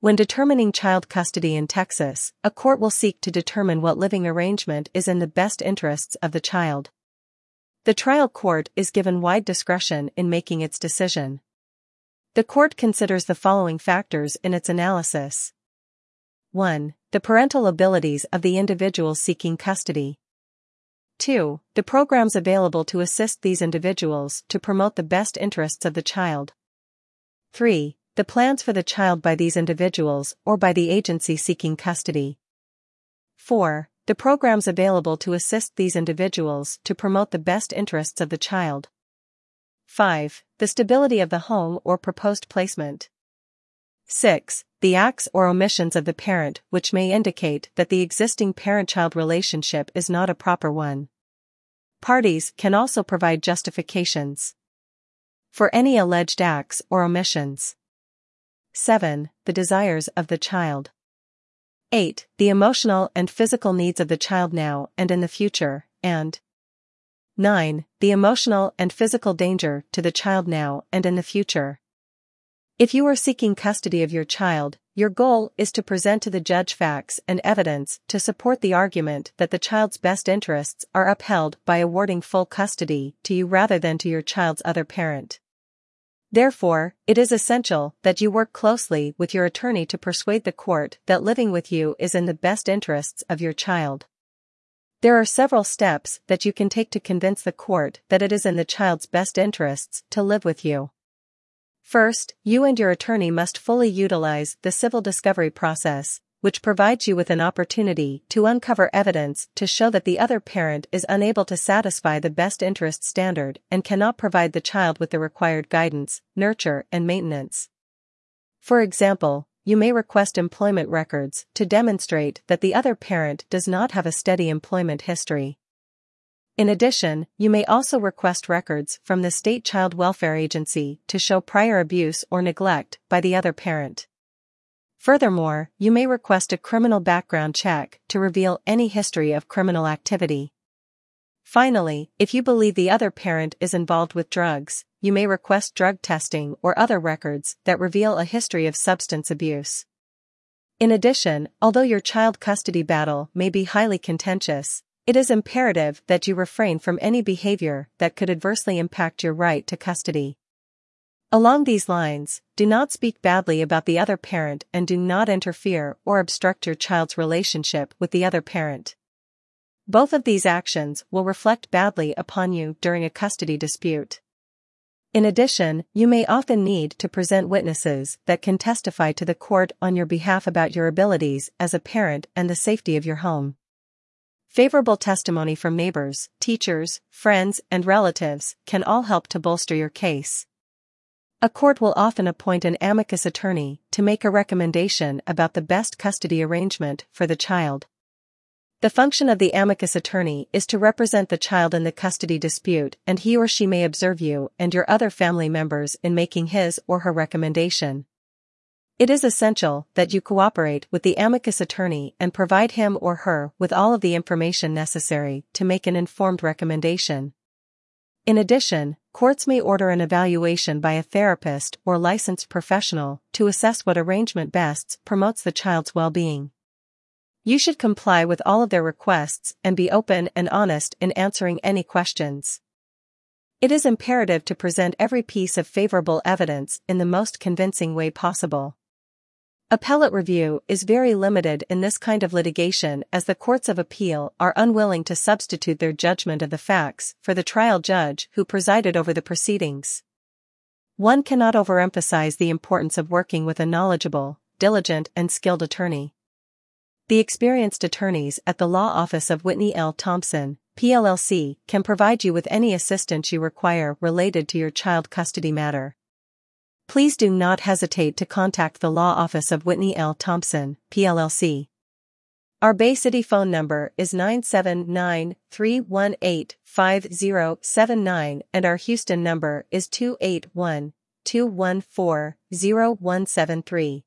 When determining child custody in Texas, a court will seek to determine what living arrangement is in the best interests of the child. The trial court is given wide discretion in making its decision. The court considers the following factors in its analysis. 1. The parental abilities of the individual seeking custody. 2. The programs available to assist these individuals to promote the best interests of the child. 3. The plans for the child by these individuals or by the agency seeking custody. 4. The programs available to assist these individuals to promote the best interests of the child. 5. The stability of the home or proposed placement. 6. The acts or omissions of the parent which may indicate that the existing parent-child relationship is not a proper one. Parties can also provide justifications for any alleged acts or omissions. 7. The desires of the child. 8. The emotional and physical needs of the child now and in the future, and 9. The emotional and physical danger to the child now and in the future. If you are seeking custody of your child, your goal is to present to the judge facts and evidence to support the argument that the child's best interests are upheld by awarding full custody to you rather than to your child's other parent. Therefore, it is essential that you work closely with your attorney to persuade the court that living with you is in the best interests of your child. There are several steps that you can take to convince the court that it is in the child's best interests to live with you. First, you and your attorney must fully utilize the civil discovery process, which provides you with an opportunity to uncover evidence to show that the other parent is unable to satisfy the best interest standard and cannot provide the child with the required guidance, nurture, and maintenance. For example, you may request employment records to demonstrate that the other parent does not have a steady employment history. In addition, you may also request records from the state child welfare agency to show prior abuse or neglect by the other parent. Furthermore, you may request a criminal background check to reveal any history of criminal activity. Finally, if you believe the other parent is involved with drugs, you may request drug testing or other records that reveal a history of substance abuse. In addition, although your child custody battle may be highly contentious, it is imperative that you refrain from any behavior that could adversely impact your right to custody. Along these lines, do not speak badly about the other parent and do not interfere or obstruct your child's relationship with the other parent. Both of these actions will reflect badly upon you during a custody dispute. In addition, you may often need to present witnesses that can testify to the court on your behalf about your abilities as a parent and the safety of your home. Favorable testimony from neighbors, teachers, friends, and relatives can all help to bolster your case. A court will often appoint an amicus attorney to make a recommendation about the best custody arrangement for the child. The function of the amicus attorney is to represent the child in the custody dispute, and he or she may observe you and your other family members in making his or her recommendation. It is essential that you cooperate with the amicus attorney and provide him or her with all of the information necessary to make an informed recommendation. In addition, courts may order an evaluation by a therapist or licensed professional to assess what arrangement best promotes the child's well-being. You should comply with all of their requests and be open and honest in answering any questions. It is imperative to present every piece of favorable evidence in the most convincing way possible. Appellate review is very limited in this kind of litigation, as the courts of appeal are unwilling to substitute their judgment of the facts for the trial judge who presided over the proceedings. One cannot overemphasize the importance of working with a knowledgeable, diligent, and skilled attorney. The experienced attorneys at the Law Office of Whitney L. Thompson, PLLC, can provide you with any assistance you require related to your child custody matter. Please do not hesitate to contact the Law Office of Whitney L. Thompson, PLLC. Our Bay City phone number is 979-318-5079 and our Houston number is 281-214-0173.